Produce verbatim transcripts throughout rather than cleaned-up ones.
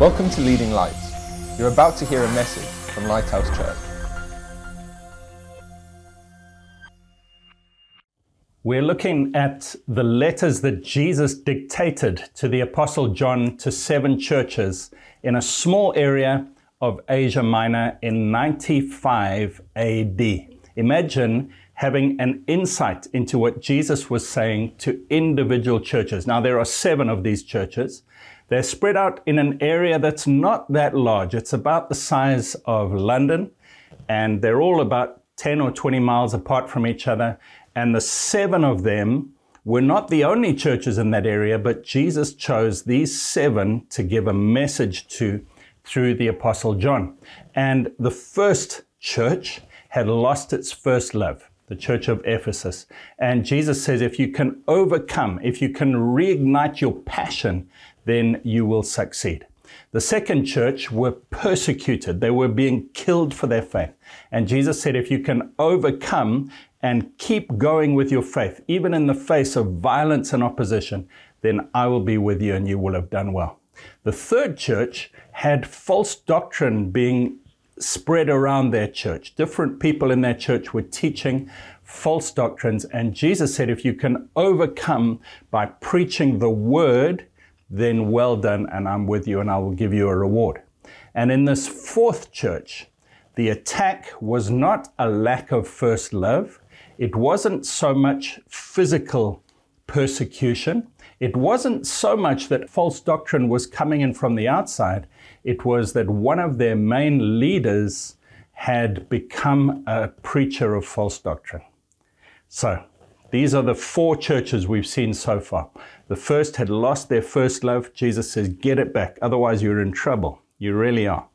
Welcome to Leading Lights. You're about to hear a message from Lighthouse Church. We're looking at the letters that Jesus dictated to the Apostle John to seven churches in a small area of Asia Minor in ninety-five A D. Imagine having an insight into what Jesus was saying to individual churches. Now, there are seven of these churches. They're spread out in an area that's not that large. It's about the size of London, and they're all about ten or twenty miles apart from each other. And the seven of them were not the only churches in that area, but Jesus chose these seven to give a message to through the Apostle John. And the first church had lost its first love, the church of Ephesus. And Jesus says, if you can overcome, if you can reignite your passion, then you will succeed. The second church were persecuted. They were being killed for their faith. And Jesus said, if you can overcome and keep going with your faith, even in the face of violence and opposition, then I will be with you and you will have done well. The third church had false doctrine being spread around their church. Different people in their church were teaching false doctrines. And Jesus said, if you can overcome by preaching the word, then well done, and I'm with you, and I will give you a reward. And in this fourth church, the attack was not a lack of first love. It wasn't so much physical persecution. It wasn't so much that false doctrine was coming in from the outside. It was that one of their main leaders had become a preacher of false doctrine. So these are the four churches we've seen so far. The first had lost their first love. Jesus says, get it back. Otherwise, you're in trouble. You really are.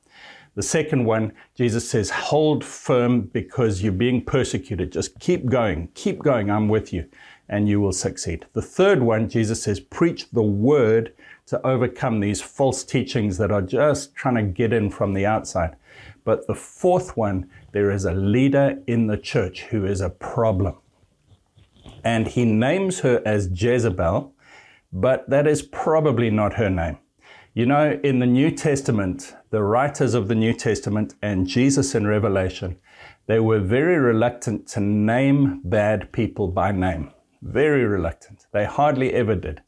The second one, Jesus says, hold firm because you're being persecuted. Just keep going. Keep going. I'm with you, and you will succeed. The third one, Jesus says, preach the word to overcome these false teachings that are just trying to get in from the outside. But the fourth one, there is a leader in the church who is a problem. And he names her as Jezebel, but that is probably not her name. You know, in the New Testament, the writers of the New Testament and Jesus in Revelation, they were very reluctant to name bad people by name. Very reluctant. They hardly ever did.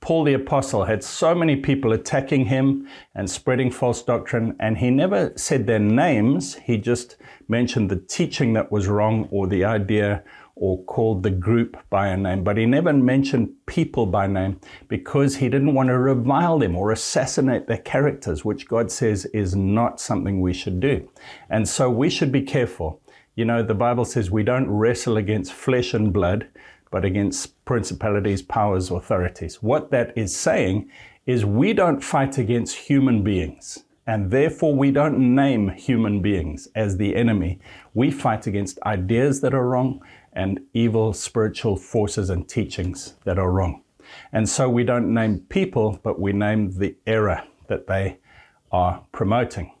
Paul the Apostle had so many people attacking him and spreading false doctrine, and he never said their names. He just mentioned the teaching that was wrong or the idea or called the group by a name. But he never mentioned people by name because he didn't want to revile them or assassinate their characters, which God says is not something we should do. And so we should be careful. You know, the Bible says we don't wrestle against flesh and blood, but against principalities, powers, authorities. What that is saying is we don't fight against human beings, and therefore we don't name human beings as the enemy. We fight against ideas that are wrong and evil spiritual forces and teachings that are wrong. And so we don't name people, but we name the error that they are promoting.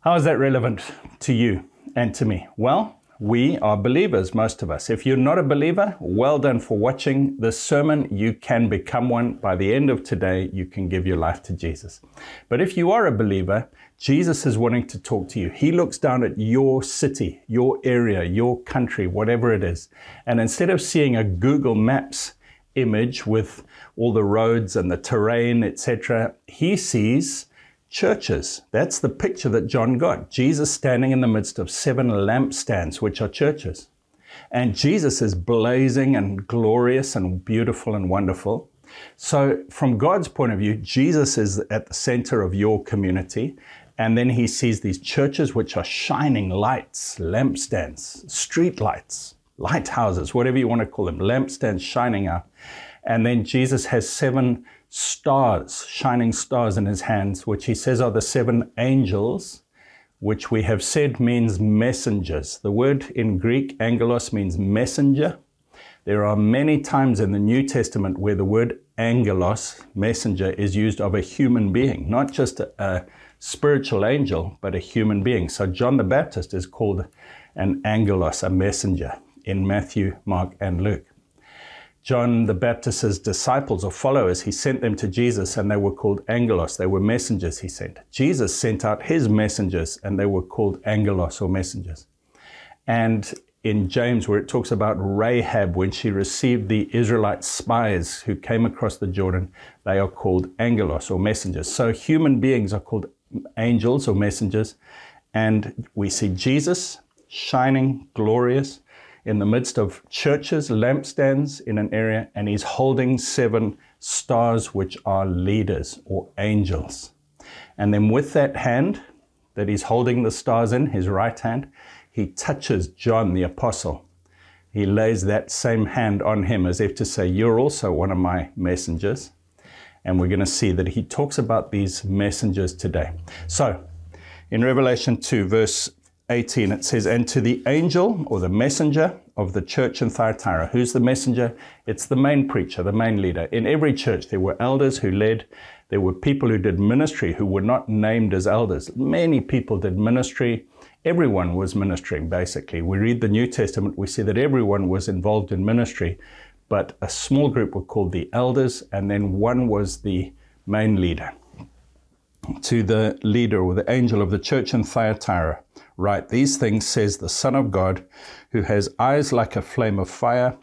How is that relevant to you and to me? Well, we are believers, most of us. If you're not a believer, well done for watching this sermon. You can become one. By the end of today, you can give your life to Jesus. But if you are a believer, Jesus is wanting to talk to you. He looks down at your city, your area, your country, whatever it is. And instead of seeing a Google Maps image with all the roads and the terrain, et cetera, he sees churches. That's the picture that John got. Jesus standing in the midst of seven lampstands, which are churches. And Jesus is blazing and glorious and beautiful and wonderful. So from God's point of view, Jesus is at the center of your community. And then he sees these churches, which are shining lights, lampstands, street lights, lighthouses, whatever you want to call them, lampstands shining up. And then Jesus has seven stars, shining stars in his hands, which he says are the seven angels, which we have said means messengers. The word in Greek, angelos, means messenger. There are many times in the New Testament where the word angelos, messenger, is used of a human being, not just a, a spiritual angel, but a human being. So John the Baptist is called an angelos, a messenger, in Matthew, Mark, and Luke. John the Baptist's disciples or followers, he sent them to Jesus, and they were called angelos. They were messengers he sent. Jesus sent out his messengers, and they were called angelos or messengers. And in James, where it talks about Rahab, when she received the Israelite spies who came across the Jordan, they are called angelos or messengers. So human beings are called angels or messengers. And we see Jesus shining, glorious, in the midst of churches, lampstands in an area, and he's holding seven stars, which are leaders or angels. And then with that hand that he's holding the stars in, his right hand, he touches John the Apostle. He lays that same hand on him as if to say, you're also one of my messengers. And we're going to see that he talks about these messengers today. So in Revelation two, verse eighteen, it says, and to the angel or the messenger of the church in Thyatira. Who's the messenger? It's the main preacher, the main leader. In every church, there were elders who led. There were people who did ministry who were not named as elders. Many people did ministry. Everyone was ministering, basically. We read the New Testament, we see that everyone was involved in ministry, but a small group were called the elders, and then one was the main leader. To the leader or the angel of the church in Thyatira, write, these things says the Son of God, who has eyes like a flame of fire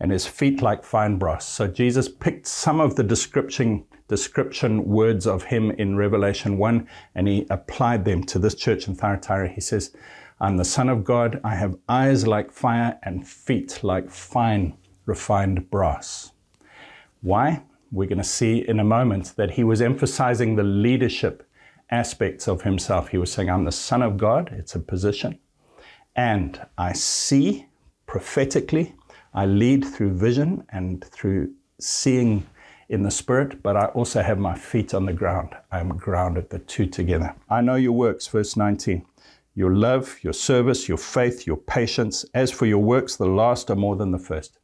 and his feet like fine brass. So Jesus picked some of the description description words of him in Revelation one, and he applied them to this church in Thyatira. He says, I'm the Son of God. I have eyes like fire and feet like fine, refined brass. Why? We're going to see in a moment that he was emphasizing the leadership aspects of himself. He was saying, I'm the Son of God. It's a position. And I see prophetically. I lead through vision and through seeing in the spirit, but I also have my feet on the ground. I'm grounded, the two together. I know your works, verse nineteen, your love, your service, your faith, your patience. As for your works, the last are more than the first.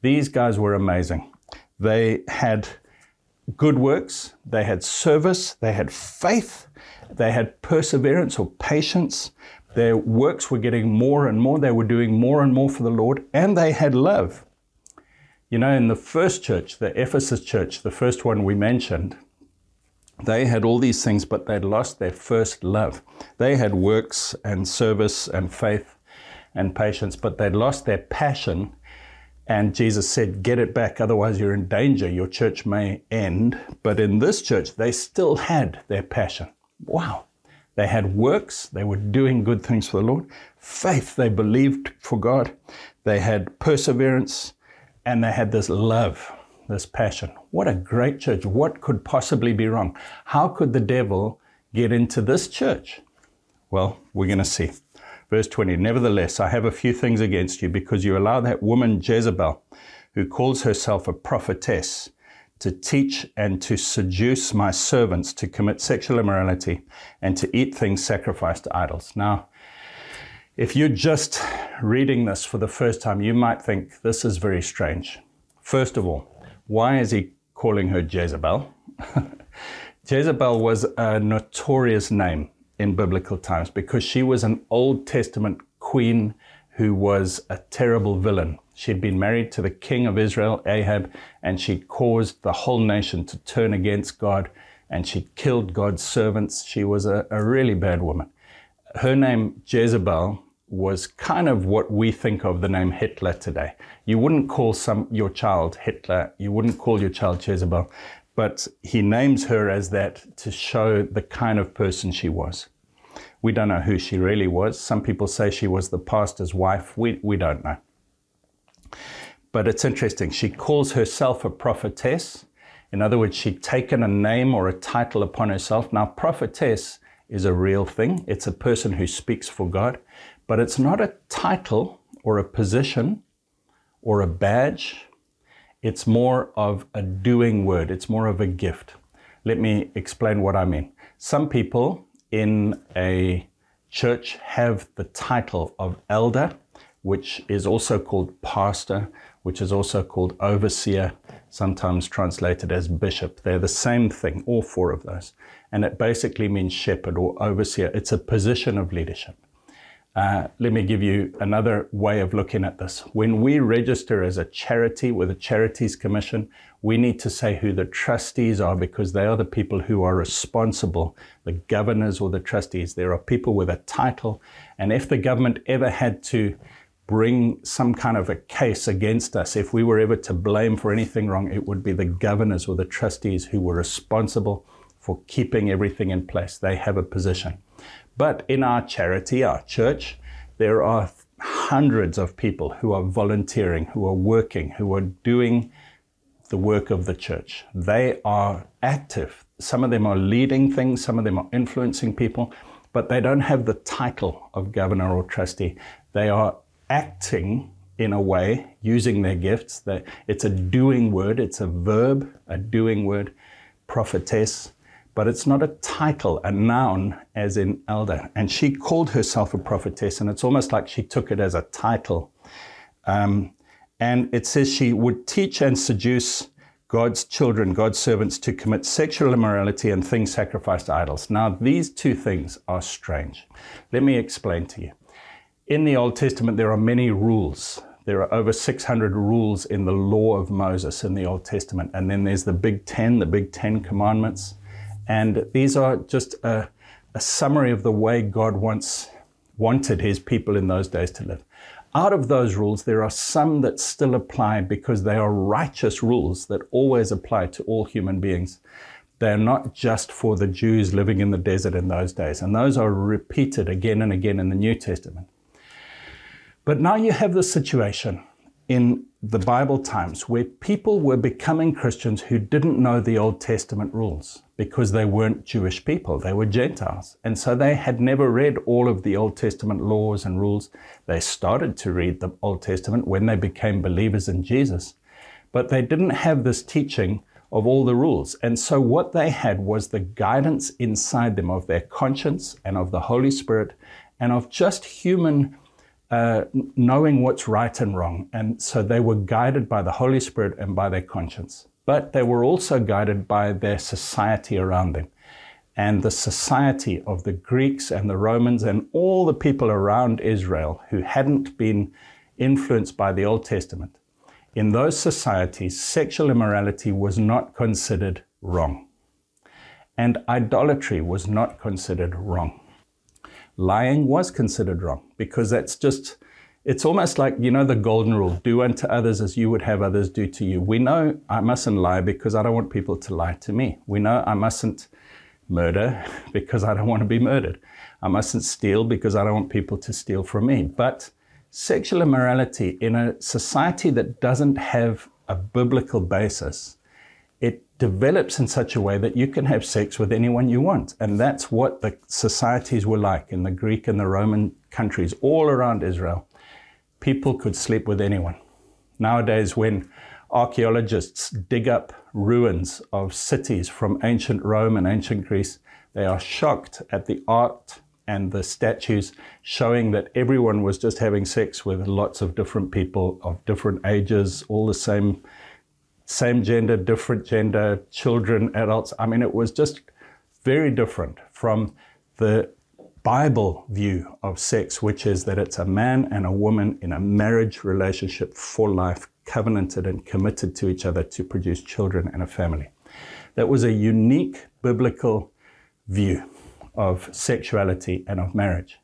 These guys were amazing. They had good works. They had service. They had faith. They had perseverance or patience. Their works were getting more and more. They were doing more and more for the Lord, and they had love. You know, in the first church, the Ephesus church, the first one we mentioned, they had all these things, but they'd lost their first love. They had works and service and faith and patience, but they'd lost their passion. And Jesus said, get it back, otherwise you're in danger. Your church may end. But in this church, they still had their passion. Wow. They had works. They were doing good things for the Lord. Faith, they believed for God. They had perseverance. And they had this love, this passion. What a great church. What could possibly be wrong? How could the devil get into this church? Well, we're going to see. Verse twenty, nevertheless, I have a few things against you, because you allow that woman Jezebel, who calls herself a prophetess, to teach and to seduce my servants to commit sexual immorality and to eat things sacrificed to idols. Now, if you're just reading this for the first time, you might think this is very strange. First of all, why is he calling her Jezebel? Jezebel was a notorious name in biblical times because she was an Old Testament queen who was a terrible villain. She'd been married to the king of Israel, Ahab, and she caused the whole nation to turn against God, and she killed God's servants. She was a, a really bad woman. Her name Jezebel was kind of what we think of the name Hitler today. You wouldn't call some your child Hitler. You wouldn't call your child Jezebel. But he names her as that to show the kind of person she was. We don't know who she really was. Some people say she was the pastor's wife. We, we don't know. But it's interesting. She calls herself a prophetess. In other words, she'd taken a name or a title upon herself. Now, prophetess is a real thing. It's a person who speaks for God, but it's not a title or a position or a badge. It's more of a doing word. It's more of a gift. Let me explain what I mean. Some people in a church have the title of elder, which is also called pastor, which is also called overseer, sometimes translated as bishop. They're the same thing, all four of those. And it basically means shepherd or overseer. It's a position of leadership. Uh, let me give you another way of looking at this. When we register as a charity with the Charities Commission, we need to say who the trustees are, because they are the people who are responsible, the governors or the trustees. There are people with a title, and if the government ever had to bring some kind of a case against us, if we were ever to blame for anything wrong, it would be the governors or the trustees who were responsible for keeping everything in place. They have a position. But in our charity, our church, there are hundreds of people who are volunteering, who are working, who are doing the work of the church. They are active. Some of them are leading things, some of them are influencing people, but they don't have the title of governor or trustee. They are acting in a way, using their gifts. It's a doing word, it's a verb, a doing word, prophetess. But it's not a title, a noun, as in elder. And she called herself a prophetess, and it's almost like she took it as a title. Um, and it says she would teach and seduce God's children, God's servants, to commit sexual immorality and things sacrificed to idols. Now, these two things are strange. Let me explain to you. In the Old Testament, there are many rules. There are over six hundred rules in the law of Moses in the Old Testament. And then there's the Big Ten, the Big Ten Commandments. And these are just a, a summary of the way God once wanted his people in those days to live. Out of those rules, there are some that still apply because they are righteous rules that always apply to all human beings. They're not just for the Jews living in the desert in those days. And those are repeated again and again in the New Testament. But now you have this situation in the Bible times where people were becoming Christians who didn't know the Old Testament rules, because they weren't Jewish people, they were Gentiles. And so they had never read all of the Old Testament laws and rules. They started to read the Old Testament when they became believers in Jesus, but they didn't have this teaching of all the rules. And so what they had was the guidance inside them of their conscience and of the Holy Spirit and of just human Uh, knowing what's right and wrong. And so they were guided by the Holy Spirit and by their conscience. But they were also guided by their society around them. And the society of the Greeks and the Romans and all the people around Israel who hadn't been influenced by the Old Testament, in those societies, sexual immorality was not considered wrong. And idolatry was not considered wrong. Lying was considered wrong, because that's just, it's almost like, you know, the golden rule, do unto others as you would have others do to you. We know I mustn't lie because I don't want people to lie to me. We know I mustn't murder because I don't want to be murdered. I mustn't steal because I don't want people to steal from me. But sexual immorality in a society that doesn't have a biblical basis, it develops in such a way that you can have sex with anyone you want. And that's what the societies were like in the Greek and the Roman countries all around Israel. People could sleep with anyone. Nowadays, when archaeologists dig up ruins of cities from ancient Rome and ancient Greece, they are shocked at the art and the statues showing that everyone was just having sex with lots of different people of different ages, all the same Same gender, different gender, children, adults. I mean, it was just very different from the Bible view of sex, which is that it's a man and a woman in a marriage relationship for life, covenanted and committed to each other to produce children and a family. That was a unique biblical view of sexuality and of marriage.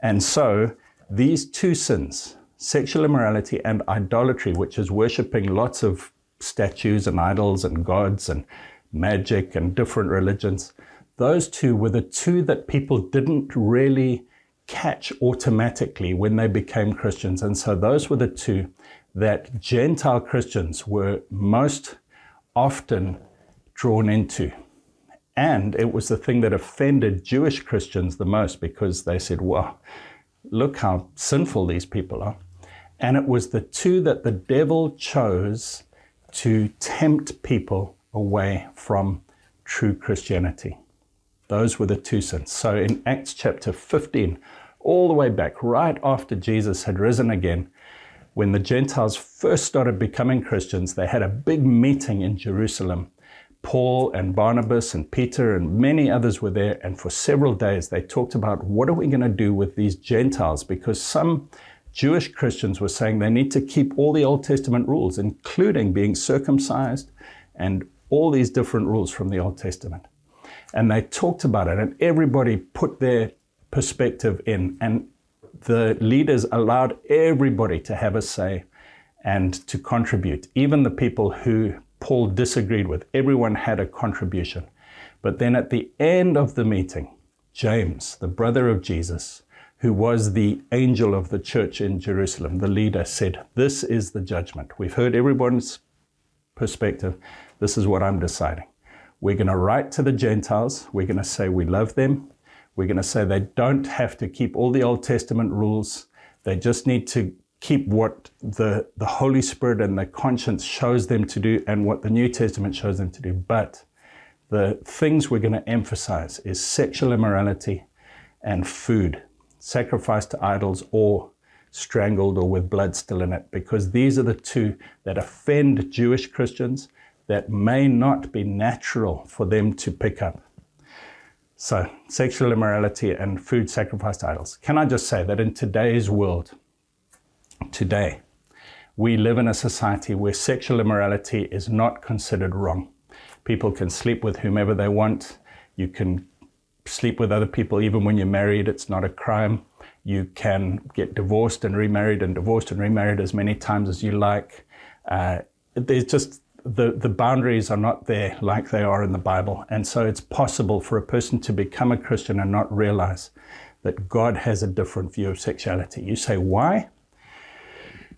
And so these two sins, sexual immorality and idolatry, which is worshipping lots of statues and idols and gods and magic and different religions, those two were the two that people didn't really catch automatically when they became Christians. And so those were the two that Gentile Christians were most often drawn into. And it was the thing that offended Jewish Christians the most, because they said, wow, look how sinful these people are. And it was the two that the devil chose to tempt people away from true Christianity. Those were the two sins. So in Acts chapter fifteen, all the way back, right after Jesus had risen again, when the Gentiles first started becoming Christians, they had a big meeting in Jerusalem. Paul and Barnabas and Peter and many others were there, and for several days they talked about what are we going to do with these Gentiles, because some Jewish Christians were saying they need to keep all the Old Testament rules, including being circumcised and all these different rules from the Old Testament. And they talked about it, and everybody put their perspective in, and the leaders allowed everybody to have a say and to contribute. Even the people who Paul disagreed with, everyone had a contribution. But then at the end of the meeting, James, the brother of Jesus, who was the angel of the church in Jerusalem, the leader, said, "This is the judgment. We've heard everyone's perspective. This is what I'm deciding. We're going to write to the Gentiles. We're going to say we love them. We're going to say they don't have to keep all the Old Testament rules. They just need to keep what the, the Holy Spirit and the conscience shows them to do and what the New Testament shows them to do. But the things we're going to emphasize is sexual immorality and food, sacrificed to idols or strangled or with blood still in it, because these are the two that offend Jewish Christians that may not be natural for them to pick up. So sexual immorality and food sacrificed to idols." Can I just say that in today's world, today, we live in a society where sexual immorality is not considered wrong. People can sleep with whomever they want. You can sleep with other people even when you're married. It's not a crime. You can get divorced and remarried and divorced and remarried as many times as you like. Uh, there's just the, the boundaries are not there like they are in the Bible. And so it's possible for a person to become a Christian and not realize that God has a different view of sexuality. You say, why?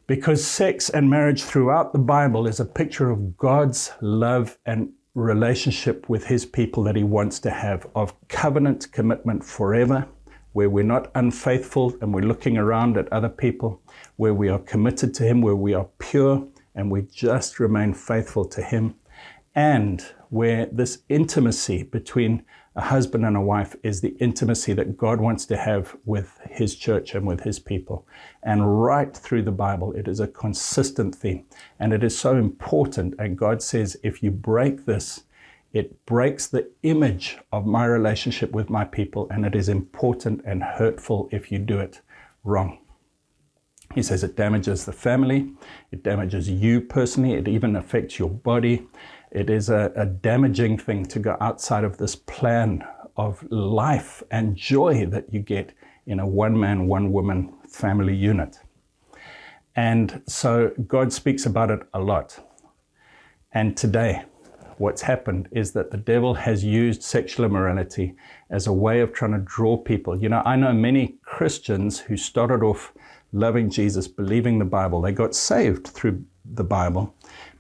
Because sex and marriage throughout the Bible is a picture of God's love and relationship with his people that he wants to have, of covenant commitment forever, where we're not unfaithful and we're looking around at other people, where we are committed to him, where we are pure and we just remain faithful to him, and where this intimacy between a husband and a wife is the intimacy that God wants to have with his church and with his people. And right through the Bible, it is a consistent theme. And it is so important. And God says, if you break this, it breaks the image of my relationship with my people. And it is important and hurtful if you do it wrong. He says it damages the family. It damages you personally. It even affects your body. It is a, a damaging thing to go outside of this plan of life and joy that you get in a one-man, one-woman family unit. And so God speaks about it a lot. And today, what's happened is that the devil has used sexual immorality as a way of trying to draw people. You know, I know many Christians who started off loving Jesus, believing the Bible. They got saved through the Bible,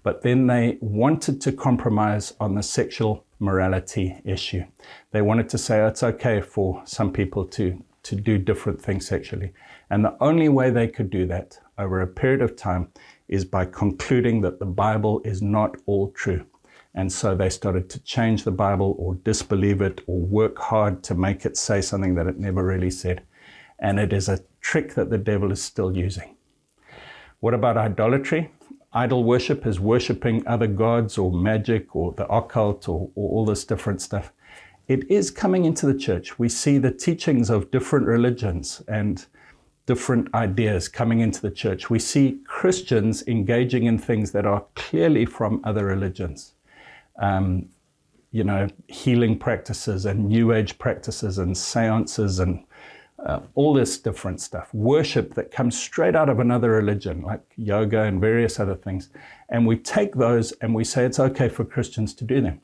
but then they wanted to compromise on the sexual morality issue. They wanted to say, oh, it's okay for some people to, to do different things sexually. And the only way they could do that over a period of time is by concluding that the Bible is not all true. And so they started to change the Bible or disbelieve it or work hard to make it say something that it never really said. And it is a trick that the devil is still using. What about idolatry? Idol worship is worshiping other gods or magic or the occult or, or all this different stuff. It is coming into the church. We see the teachings of different religions and different ideas coming into the church. We see Christians engaging in things that are clearly from other religions. Um, you know, healing practices and New Age practices and seances and Uh, all this different stuff, worship that comes straight out of another religion, like yoga and various other things. And we take those and we say it's okay for Christians to do them.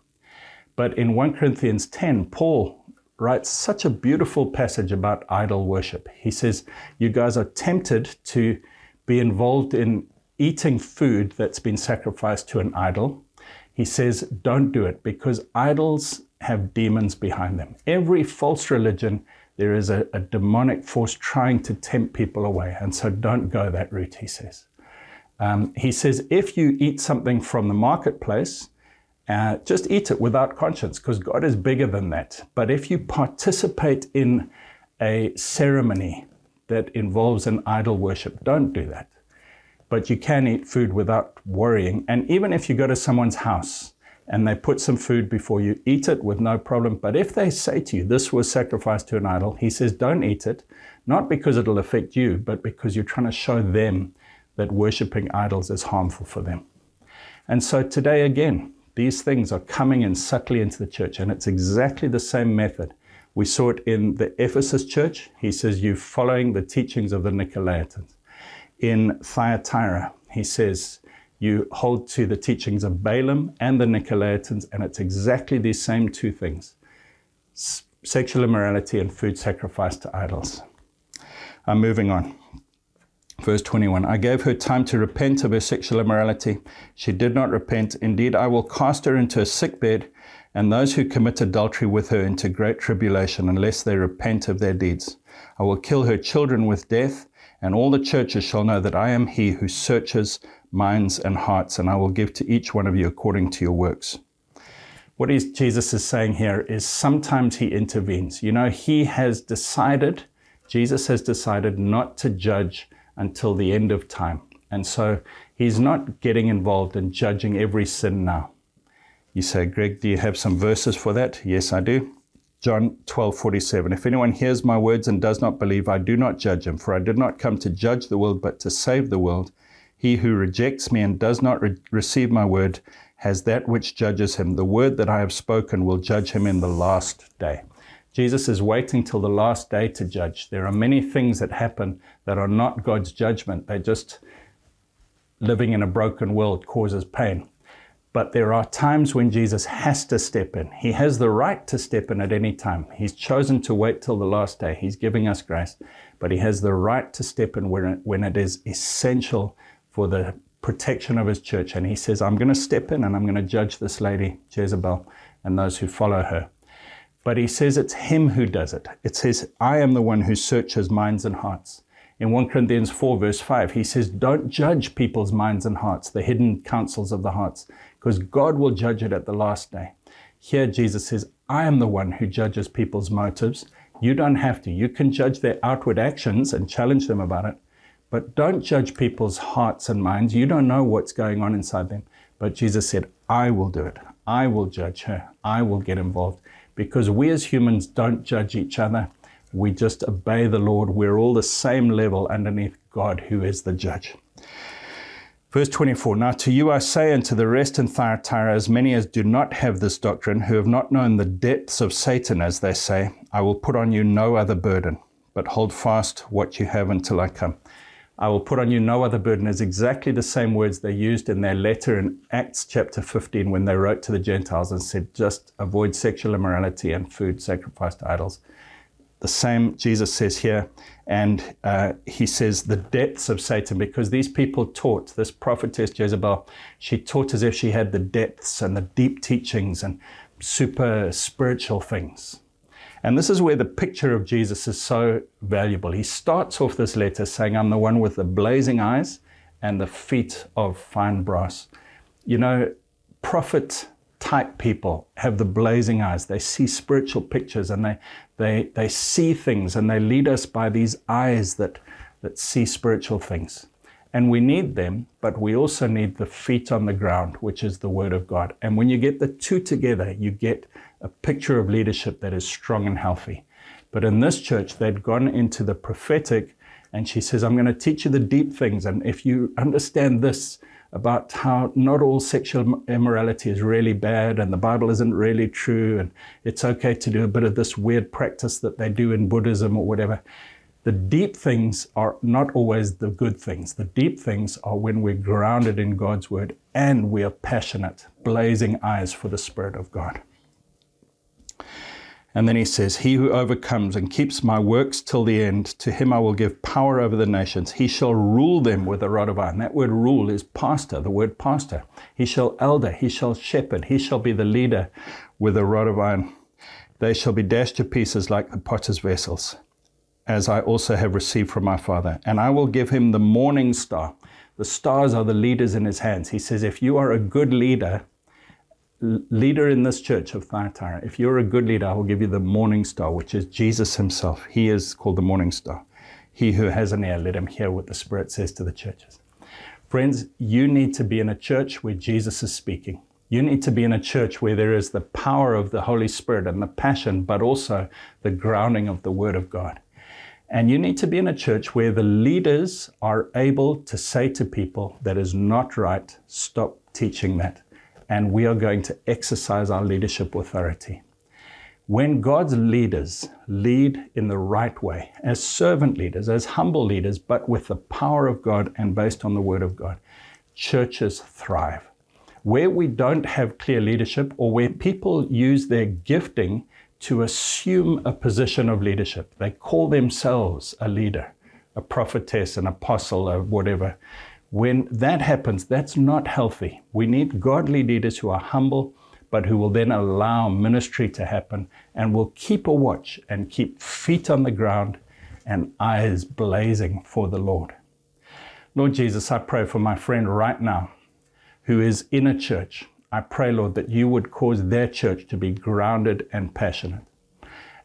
But in First Corinthians ten, Paul writes such a beautiful passage about idol worship. He says, you guys are tempted to be involved in eating food that's been sacrificed to an idol. He says, don't do it, because idols have demons behind them. Every false religion, there is a, a demonic force trying to tempt people away. And so don't go that route, he says. Um, he says, if you eat something from the marketplace, uh, just eat it without conscience, because God is bigger than that. But if you participate in a ceremony that involves an idol worship, don't do that. But you can eat food without worrying. And even if you go to someone's house and they put some food before you, eat it with no problem. But if they say to you, this was sacrificed to an idol, he says, don't eat it, not because it'll affect you, but because you're trying to show them that worshiping idols is harmful for them. And so today again, these things are coming in subtly into the church, and it's exactly the same method. We saw it in the Ephesus church. He says, you're following the teachings of the Nicolaitans. In Thyatira, he says, you hold to the teachings of Balaam and the Nicolaitans, and it's exactly these same two things, S- sexual immorality and food sacrificed to idols. I'm moving on. Verse twenty-one, I gave her time to repent of her sexual immorality. She did not repent. Indeed, I will cast her into a sickbed, and those who commit adultery with her into great tribulation, unless they repent of their deeds. I will kill her children with death, and all the churches shall know that I am he who searches minds and hearts, and I will give to each one of you according to your works. What Jesus is saying here is sometimes he intervenes. You know, he has decided, Jesus has decided not to judge until the end of time. And so he's not getting involved in judging every sin now. You say, Greg, do you have some verses for that? Yes, I do. John twelve forty-seven. If anyone hears my words and does not believe, I do not judge him, for I did not come to judge the world, but to save the world. He who rejects me and does not re- receive my word has that which judges him. The word that I have spoken will judge him in the last day. Jesus is waiting till the last day to judge. There are many things that happen that are not God's judgment. They're just living in a broken world causes pain. But there are times when Jesus has to step in. He has the right to step in at any time. He's chosen to wait till the last day. He's giving us grace, but he has the right to step in when it is essential for the protection of his church. And he says, I'm going to step in and I'm going to judge this lady, Jezebel, and those who follow her. But he says it's him who does it. It says, I am the one who searches minds and hearts. In First Corinthians four, verse five, he says, don't judge people's minds and hearts, the hidden counsels of the hearts, because God will judge it at the last day. Here Jesus says, I am the one who judges people's motives. You don't have to. You can judge their outward actions and challenge them about it, but don't judge people's hearts and minds. You don't know what's going on inside them. But Jesus said, I will do it. I will judge her. I will get involved, because we as humans don't judge each other. We just obey the Lord. We're all the same level underneath God, who is the judge. Verse twenty-four, now to you I say, and to the rest in Thyatira, as many as do not have this doctrine, who have not known the depths of Satan, as they say, I will put on you no other burden, but hold fast what you have until I come. I will put on you no other burden is exactly the same words they used in their letter in Acts chapter fifteen when they wrote to the Gentiles and said, just avoid sexual immorality and food sacrificed to idols. The same Jesus says here, and uh, he says the depths of Satan, because these people taught, this prophetess Jezebel, she taught as if she had the depths and the deep teachings and super spiritual things. And this is where the picture of Jesus is so valuable. He starts off this letter saying, I'm the one with the blazing eyes and the feet of fine brass. You know, prophet type people have the blazing eyes. They see spiritual pictures and they they they see things, and they lead us by these eyes that that see spiritual things. And we need them, but we also need the feet on the ground, which is the word of God. And when you get the two together, you get a picture of leadership that is strong and healthy. But in this church, they'd gone into the prophetic, and she says, I'm going to teach you the deep things. And if you understand this, about how not all sexual immorality is really bad and the Bible isn't really true and it's okay to do a bit of this weird practice that they do in Buddhism or whatever. The deep things are not always the good things. The deep things are when we're grounded in God's word and we are passionate, blazing eyes for the Spirit of God. And then he says, he who overcomes and keeps my works till the end, to him I will give power over the nations. He shall rule them with a rod of iron. That word rule is pastor, the word pastor. He shall elder, he shall shepherd, he shall be the leader with a rod of iron. They shall be dashed to pieces like the potter's vessels, as I also have received from my Father. And I will give him the morning star. The stars are the leaders in his hands. He says, if you are a good leader, leader in this church of Thyatira, if you're a good leader, I will give you the morning star, which is Jesus himself. He is called the morning star. He who has an ear, let him hear what the Spirit says to the churches. Friends, you need to be in a church where Jesus is speaking. You need to be in a church where there is the power of the Holy Spirit and the passion, but also the grounding of the Word of God. And you need to be in a church where the leaders are able to say to people, that is not right, stop teaching that. And we are going to exercise our leadership authority. When God's leaders lead in the right way, as servant leaders, as humble leaders, but with the power of God and based on the Word of God, churches thrive. Where we don't have clear leadership, or where people use their gifting to assume a position of leadership, they call themselves a leader, a prophetess, an apostle, or whatever. When that happens, that's not healthy. We need godly leaders who are humble, but who will then allow ministry to happen and will keep a watch and keep feet on the ground and eyes blazing for the Lord. Lord Jesus, I pray for my friend right now who is in a church. I pray, Lord, that you would cause their church to be grounded and passionate.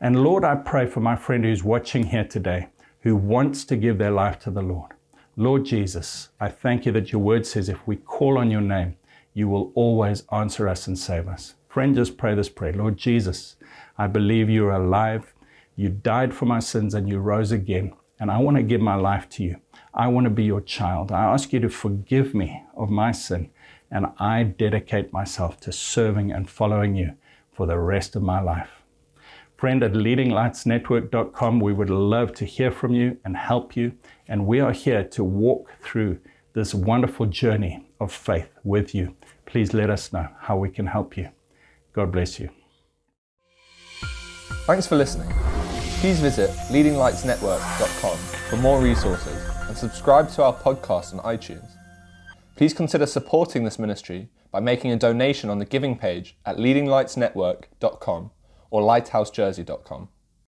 And Lord, I pray for my friend who's watching here today, who wants to give their life to the Lord. Lord Jesus, I thank you that your word says if we call on your name, you will always answer us and save us. Friend, just pray this prayer. Lord Jesus, I believe you are alive. You died for my sins and you rose again. And I want to give my life to you. I want to be your child. I ask you to forgive me of my sin. And I dedicate myself to serving and following you for the rest of my life. Friend, at leading lights network dot com, we would love to hear from you and help you. And we are here to walk through this wonderful journey of faith with you. Please let us know how we can help you. God bless you. Thanks for listening. Please visit leading lights network dot com for more resources and subscribe to our podcast on iTunes. Please consider supporting this ministry by making a donation on the giving page at leading lights network dot com or lighthouse jersey dot com.